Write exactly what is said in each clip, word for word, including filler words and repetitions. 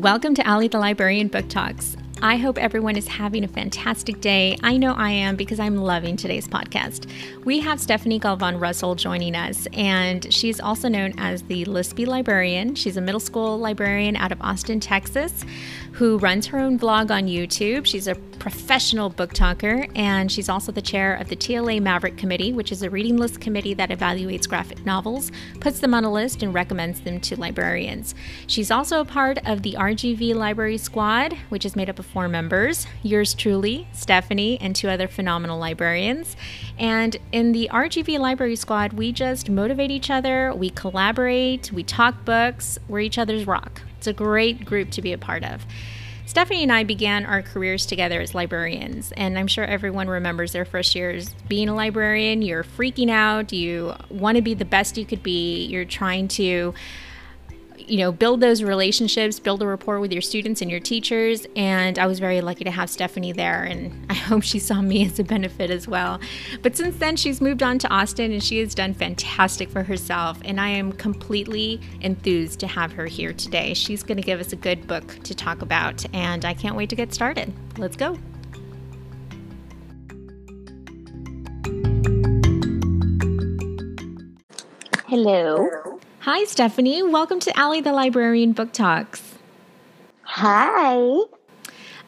Welcome to Allie the Librarian Book Talks. I hope everyone is having a fantastic day. I know I am because I'm loving today's podcast. We have Stephanie Galvan Russell joining us, and she's also known as the Lispy Librarian. She's a middle school librarian out of Austin, Texas, who runs her own blog on YouTube. She's a professional book talker, and she's also the chair of the T L A Maverick Committee, which is a reading list committee that evaluates graphic novels, puts them on a list, and recommends them to librarians. She's also a part of the R G V Library Squad, which is made up of four members, yours truly, Stephanie, and two other phenomenal librarians. And in the R G V Library Squad, we just motivate each other, we collaborate, we talk books, we're each other's rock. It's a great group to be a part of. Stephanie and I began our careers together as librarians, and I'm sure everyone remembers their first years being a librarian. You're freaking out, you want to be the best you could be, you're trying to you know, build those relationships, build a rapport with your students and your teachers. And I was very lucky to have Stephanie there, and I hope she saw me as a benefit as well. But since then, she's moved on to Austin, and she has done fantastic for herself. And I am completely enthused to have her here today. She's going to give us a good book to talk about, and I can't wait to get started. Let's go. Hello. Hi, Stephanie. Welcome to Allie the Librarian Book Talks. Hi.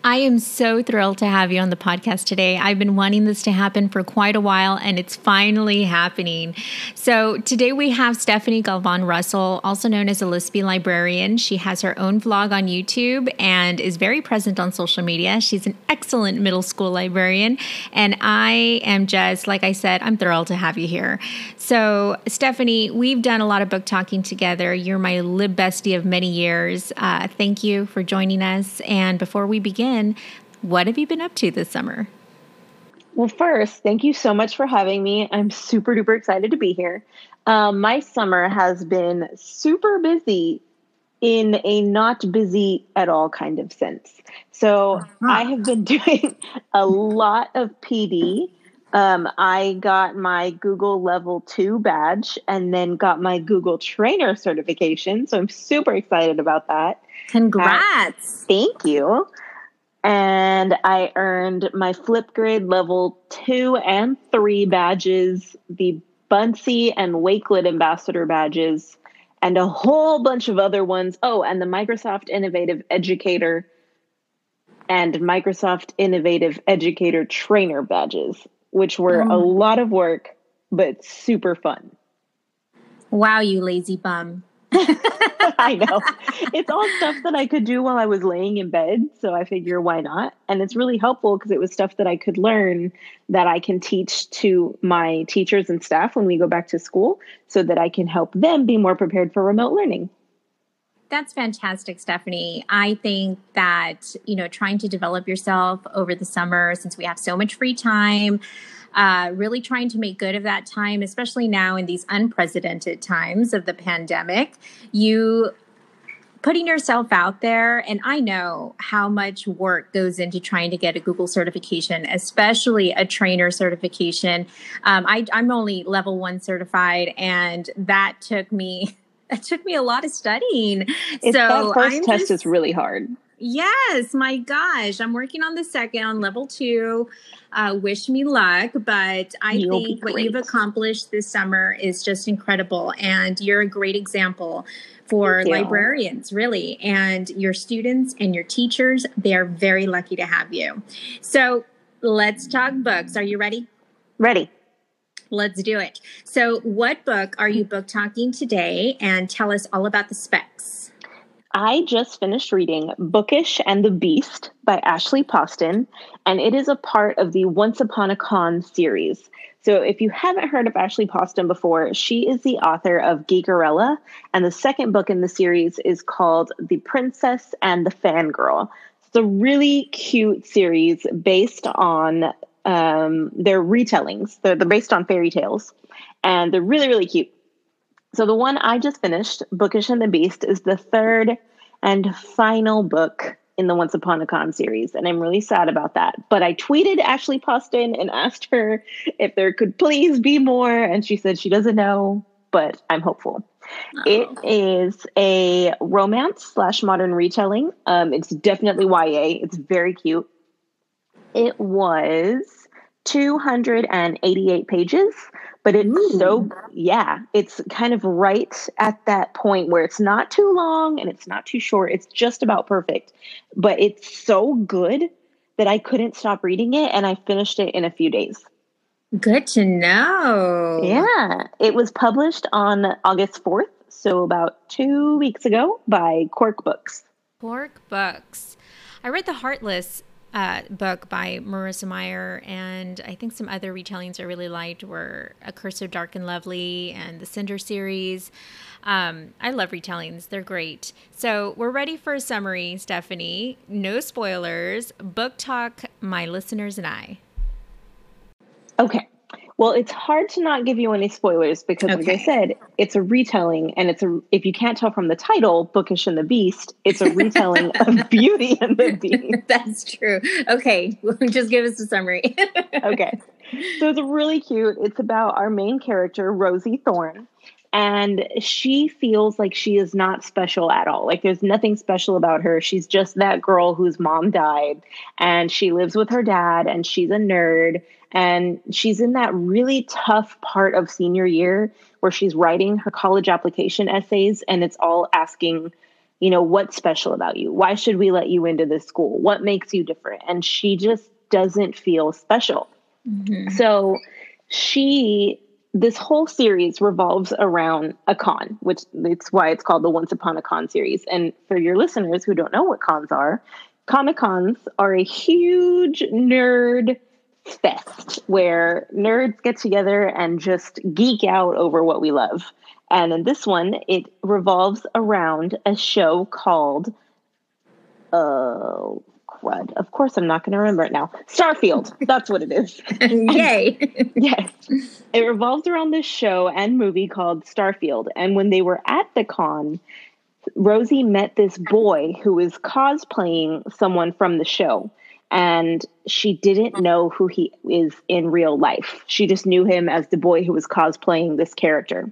I am so thrilled to have you on the podcast today. I've been wanting this to happen for quite a while, and it's finally happening. So today we have Stephanie Galvan Russell, also known as a Lispy Librarian. She has her own vlog on YouTube and is very present on social media. She's an excellent middle school librarian, and I am just, like I said, I'm thrilled to have you here. So Stephanie, we've done a lot of book talking together. You're my lib bestie of many years. Uh, thank you for joining us. And before we begin, what have you been up to this summer? Well, first, thank you so much for having me. I'm super duper excited to be here. Um, my summer has been super busy in a not busy at all kind of sense. So uh-huh. I have been doing a lot of P D. Um, I got my Google Level two badge and then got my Google Trainer certification. So I'm super excited about that. Congrats. Uh, thank you. And I earned my Flipgrid level two and three badges, the Buncee and Wakelet ambassador badges, and a whole bunch of other ones. Oh, and the Microsoft Innovative Educator and Microsoft Innovative Educator Trainer badges, which were oh. a lot of work, but super fun. Wow, you lazy bum. I know. It's all stuff that I could do while I was laying in bed, so I figure why not? And it's really helpful because it was stuff that I could learn that I can teach to my teachers and staff when we go back to school so that I can help them be more prepared for remote learning. That's fantastic, Stephanie. I think that, you know, trying to develop yourself over the summer, since we have so much free time, Uh, really trying to make good of that time, especially now in these unprecedented times of the pandemic, you putting yourself out there. And I know how much work goes into trying to get a Google certification, especially a trainer certification. Um, I, I'm only level one certified, and that took me, that took me a lot of studying. It's so that first I'm test just, is really hard. Yes, my gosh. I'm working on the second, on level two. Uh, wish me luck, but I You'll think what you've accomplished this summer is just incredible. And you're a great example for librarians, really. And your students and your teachers, they are very lucky to have you. So let's talk books. Are you ready? Ready. Let's do it. So what book are you book talking today? And tell us all about the specs. I just finished reading Bookish and the Beast by Ashley Poston, and it is a part of the Once Upon a Con series. So if you haven't heard of Ashley Poston before, she is the author of Geekerella, and the second book in the series is called The Princess and the Fangirl. It's a really cute series based on um, their retellings. They're, they're based on fairy tales, and they're really, really cute. So the one I just finished, Bookish and the Beast, is the third and final book in the Once Upon a Con series. And I'm really sad about that. But I tweeted Ashley Poston and asked her if there could please be more. And she said she doesn't know. but I'm hopeful. Oh. It is a romance slash modern retelling. Um, it's definitely Y A. It's very cute. It was two hundred eighty-eight pages, but it's Ooh. so, yeah, it's kind of right at that point where it's not too long and it's not too short. It's just about perfect, but it's so good that I couldn't stop reading it, and I finished it in a few days. Good to know. Yeah. It was published on August fourth, so about two weeks ago, by Quirk Books. Quirk Books. I read The Heartless uh, book by Marissa Meyer, and I think some other retellings I really liked were A Curse of Dark and Lovely and the Cinder series. Um, I love retellings. They're great. So we're ready for a summary, Stephanie. No spoilers. Book talk, my listeners and I. Okay. Well, it's hard to not give you any spoilers because, okay. like I said, it's a retelling, and it's a, if you can't tell from the title, Bookish and the Beast, it's a retelling of Beauty and the Beast. That's true. Okay. Well, just give us a summary. Okay. So it's really cute. It's about our main character, Rosie Thorne, and she feels like she is not special at all. Like, there's nothing special about her. She's just that girl whose mom died, and she lives with her dad, and she's a nerd. And she's in that really tough part of senior year where she's writing her college application essays, and it's all asking, you know, what's special about you? Why should we let you into this school? What makes you different? And she just doesn't feel special. Mm-hmm. So she, this whole series revolves around a con, which it's why it's called the Once Upon a Con series. And for your listeners who don't know what cons are, Comic-Cons are a huge nerd fest where nerds get together and just geek out over what we love. And in this one, it revolves around a show called, oh, crud. Of course, I'm not going to remember it now. Starfield. That's what it is. Yay. And, yes. It revolves around this show and movie called Starfield. And when they were at the con, Rosie met this boy who was cosplaying someone from the show. And she didn't know who he is in real life. She just knew him as the boy who was cosplaying this character.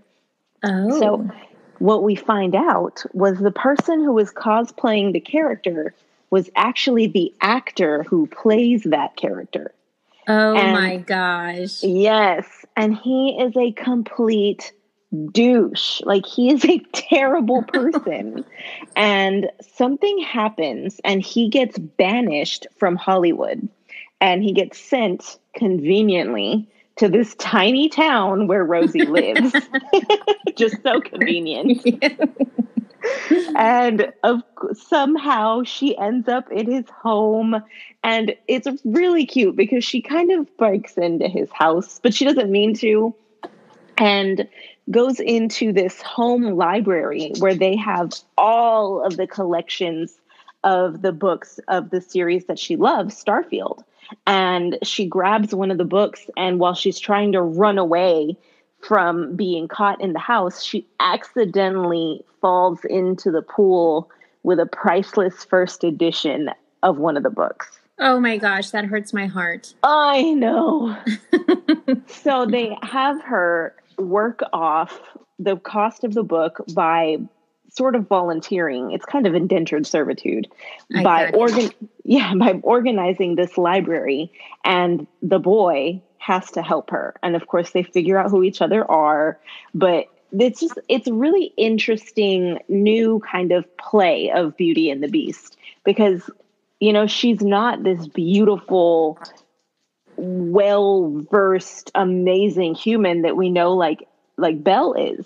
Oh. So what we find out was the person who was cosplaying the character was actually the actor who plays that character. Oh, and my gosh. Yes. And he is a complete douche. Like, he is a terrible person. And something happens, and he gets banished from Hollywood, and he gets sent conveniently to this tiny town where Rosie lives. Just so convenient. Yeah. And of somehow she ends up in his home, and it's really cute because she kind of breaks into his house, but she doesn't mean to. And goes into this home library where they have all of the collections of the books of the series that she loves, Starfield. And she grabs one of the books, and while she's trying to run away from being caught in the house, she accidentally falls into the pool with a priceless first edition of one of the books. Oh my gosh, that hurts my heart. I know. So they have her work off the cost of the book by sort of volunteering. It's kind of indentured servitude I by organ yeah, by organizing this library, and the boy has to help her. And of course they figure out who each other are, but it's just it's a really interesting new kind of play of Beauty and the Beast because, you know, she's not this beautiful, well-versed, amazing human that we know like like Belle is.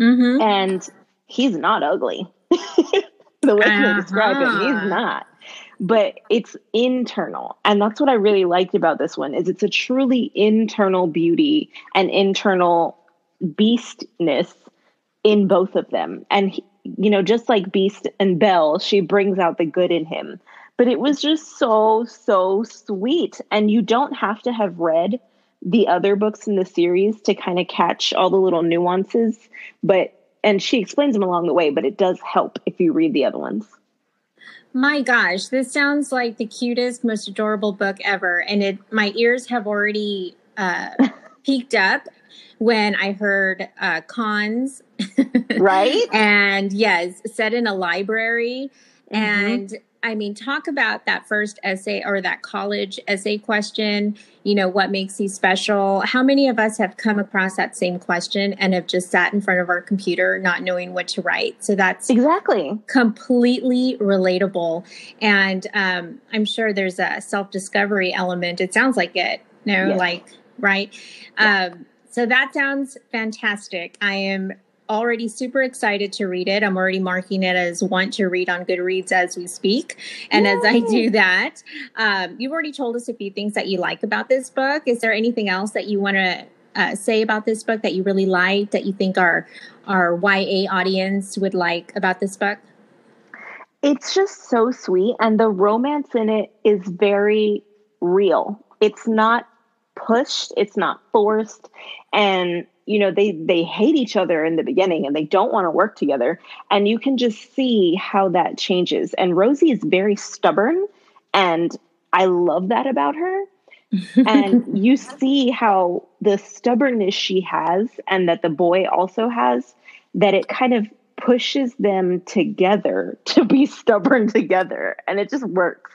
Mm-hmm. And he's not ugly. The way uh-huh. they describe him, he's not. But it's internal. And that's what I really liked about this one is it's a truly internal beauty and internal beastness in both of them. And, he, you know, just like Beast and Belle, she brings out the good in him. But it was just so, so sweet. And you don't have to have read the other books in the series to kind of catch all the little nuances. But, and she explains them along the way, but it does help if you read the other ones. My gosh, this sounds like the cutest, most adorable book ever. And it, my ears have already uh, peaked up. when I heard uh, cons. Right. And yes, set in a library. Mm-hmm. And I mean, talk about that first essay or that college essay question, you know, what makes you special? How many of us have come across that same question and have just sat in front of our computer not knowing what to write? So that's exactly completely relatable. And um, I'm sure there's a self-discovery element. It sounds like it. No, yes. like, right. Yes. Um, so that sounds fantastic. I am already super excited to read it. I'm already marking it as want to read on Goodreads as we speak. And Yay. As I do that, um, you've already told us a few things that you like about this book. Is there anything else that you want to uh, say about this book that you really like, that you think our, our Y A audience would like about this book? It's just so sweet. And the romance in it is very real. It's not pushed. It's not forced. And you know, they, they hate each other in the beginning and they don't want to work together. And you can just see how that changes. And Rosie is very stubborn. And I love that about her. And you see how the stubbornness she has and that the boy also has, that it kind of pushes them together to be stubborn together. And it just works.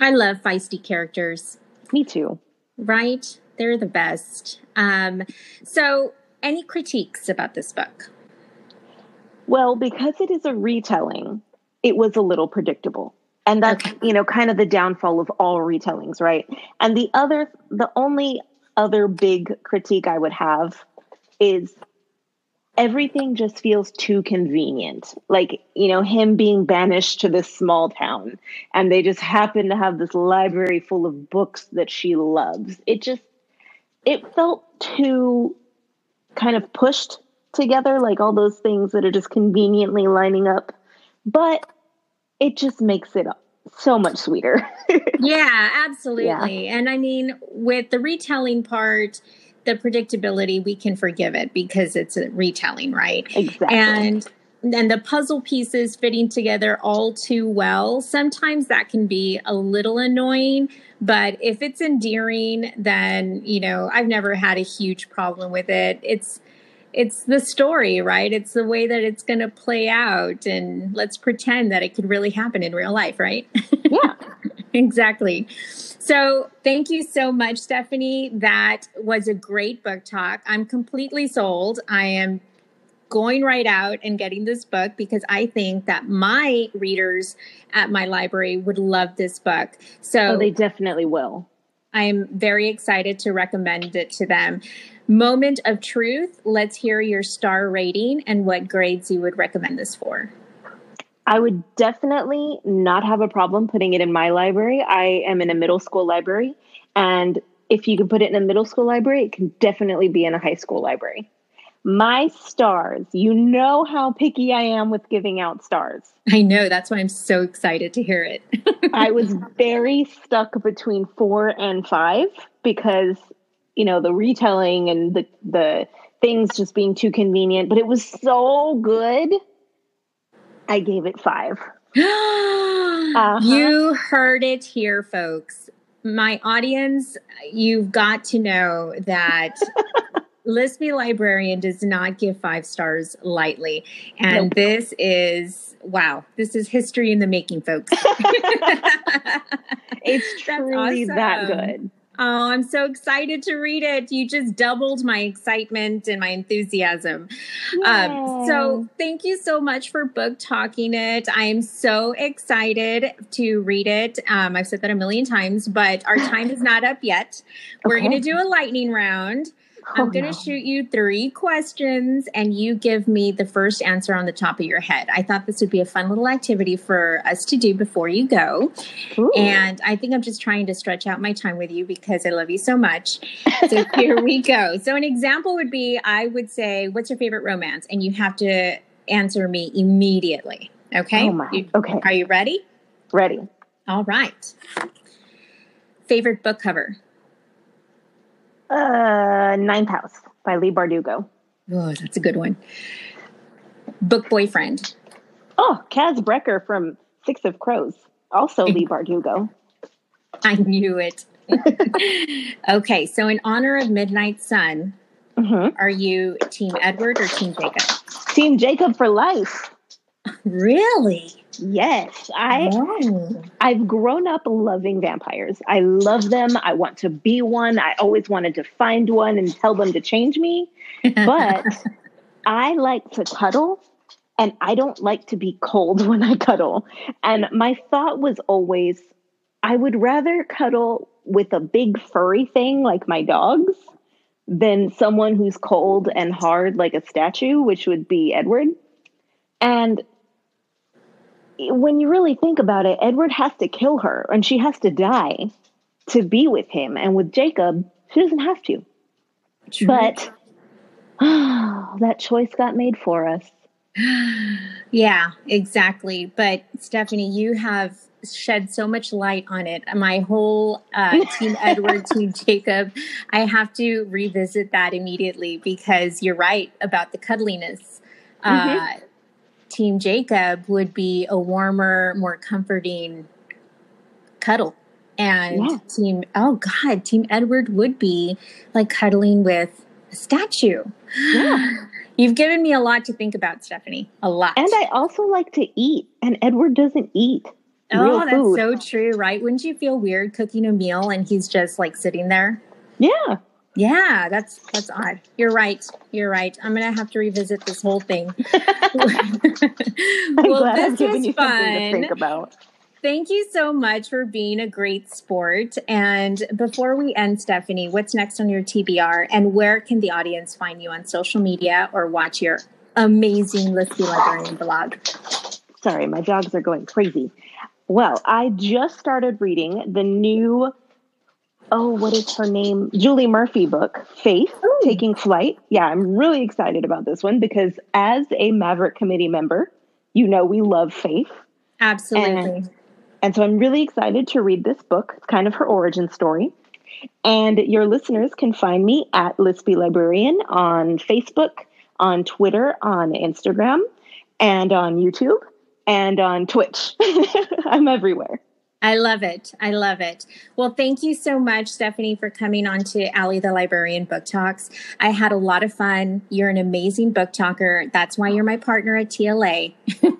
I love feisty characters. Me too. Right? They're the best. Um, so... Any critiques about this book? Well, because it is a retelling, it was a little predictable. And that's, okay. you know, kind of the downfall of all retellings, right? And the other, the only other big critique I would have is everything just feels too convenient. Like, you know, him being banished to this small town and they just happen to have this library full of books that she loves. It just, it felt too kind of pushed together, like all those things that are just conveniently lining up, but it just makes it so much sweeter. Yeah, absolutely. Yeah. And I mean, with the retelling part, the predictability, we can forgive it because it's a retelling, right? Exactly. And and the puzzle pieces fitting together all too well, sometimes that can be a little annoying, but if it's endearing, then, you know, I've never had a huge problem with it. It's, it's the story, right? It's the way that it's going to play out, and let's pretend that it could really happen in real life, right? Yeah. Exactly. So thank you so much, Stephanie. That was a great book talk. I'm completely sold. I am going right out and getting this book because I think that my readers at my library would love this book. So oh, they definitely will. I'm very excited to recommend it to them. Moment of truth. Let's hear your star rating and what grades you would recommend this for. I would definitely not have a problem putting it in my library. I am in a middle school library. And if you can put it in a middle school library, it can definitely be in a high school library. My stars. You know how picky I am with giving out stars. I know. That's why I'm so excited to hear it. I was very stuck between four and five because, you know, the retelling and the, the things just being too convenient. But it was so good. I gave it five. Uh-huh. You heard it here, folks. My audience, you've got to know that... Lispy Librarian does not give five stars lightly. And nope. This is, wow, this is history in the making, folks. It's truly awesome. That good. Oh, I'm so excited to read it. You just doubled my excitement and my enthusiasm. Um, so thank you so much for book talking it. I am so excited to read it. Um, I've said that a million times, but our time is not up yet. We're okay. going to do a lightning round. I'm oh, going to no. shoot you three questions and you give me the first answer on the top of your head. I thought this would be a fun little activity for us to do before you go. Ooh. And I think I'm just trying to stretch out my time with you because I love you so much. So here we go. So an example would be, I would say, what's your favorite romance? And you have to answer me immediately. Okay. Oh my. You, okay. Are you ready? Ready. All right. Favorite book cover? Uh, Ninth House by Lee Bardugo. Oh, that's a good one. Book boyfriend. Oh, Kaz Brecker from Six of Crows. Also Lee Bardugo. I knew it. Okay, so in honor of Midnight Sun, Mm-hmm. Are you Team Edward or Team Jacob? Team Jacob for life. Really? Yes. I, wow. I've grown up loving vampires. I love them. I want to be one. I always wanted to find one and tell them to change me. But I like to cuddle, and I don't like to be cold when I cuddle. And my thought was always, I would rather cuddle with a big furry thing like my dogs than someone who's cold and hard like a statue, which would be Edward. And when you really think about it, Edward has to kill her, and she has to die to be with him. And with Jacob, she doesn't have to. True. But oh, that choice got made for us. Yeah, exactly. But Stephanie, you have shed so much light on it. My whole uh, Team Edward, Team Jacob, I have to revisit that immediately because you're right about the cuddliness. Mm-hmm. Uh, Team Jacob would be a warmer, more comforting cuddle. And yeah. Team, oh God, Team Edward would be like cuddling with a statue. Yeah. You've given me a lot to think about, Stephanie. A lot. And I also like to eat, and Edward doesn't eat. Oh, that's food. So true, right? Wouldn't you feel weird cooking a meal and he's just like sitting there? Yeah. Yeah, that's that's odd. You're right. You're right. I'm going to have to revisit this whole thing. Well, this was fun. To think about. Thank you so much for being a great sport. And before we end, Stephanie, what's next on your T B R, and where can the audience find you on social media or watch your amazing Lispy Librarian blog? Sorry, my dogs are going crazy. Well, I just started reading the new, oh, what is her name? Julie Murphy book, Faith, Ooh. Taking Flight. Yeah, I'm really excited about this one because as a Maverick Committee member, you know we love Faith. Absolutely. And And so I'm really excited to read this book. It's kind of her origin story. And your listeners can find me at Lispy Librarian on Facebook, on Twitter, on Instagram, and on YouTube, and on Twitch. I'm everywhere. I love it. I love it. Well, thank you so much, Stephanie, for coming on to Allie the Librarian Book Talks. I had a lot of fun. You're an amazing book talker. That's why you're my partner at T L A. Yep.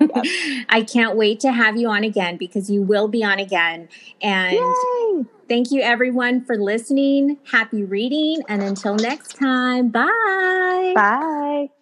I can't wait to have you on again because you will be on again. And Yay! Thank you, everyone, for listening. Happy reading. And until next time, bye. Bye.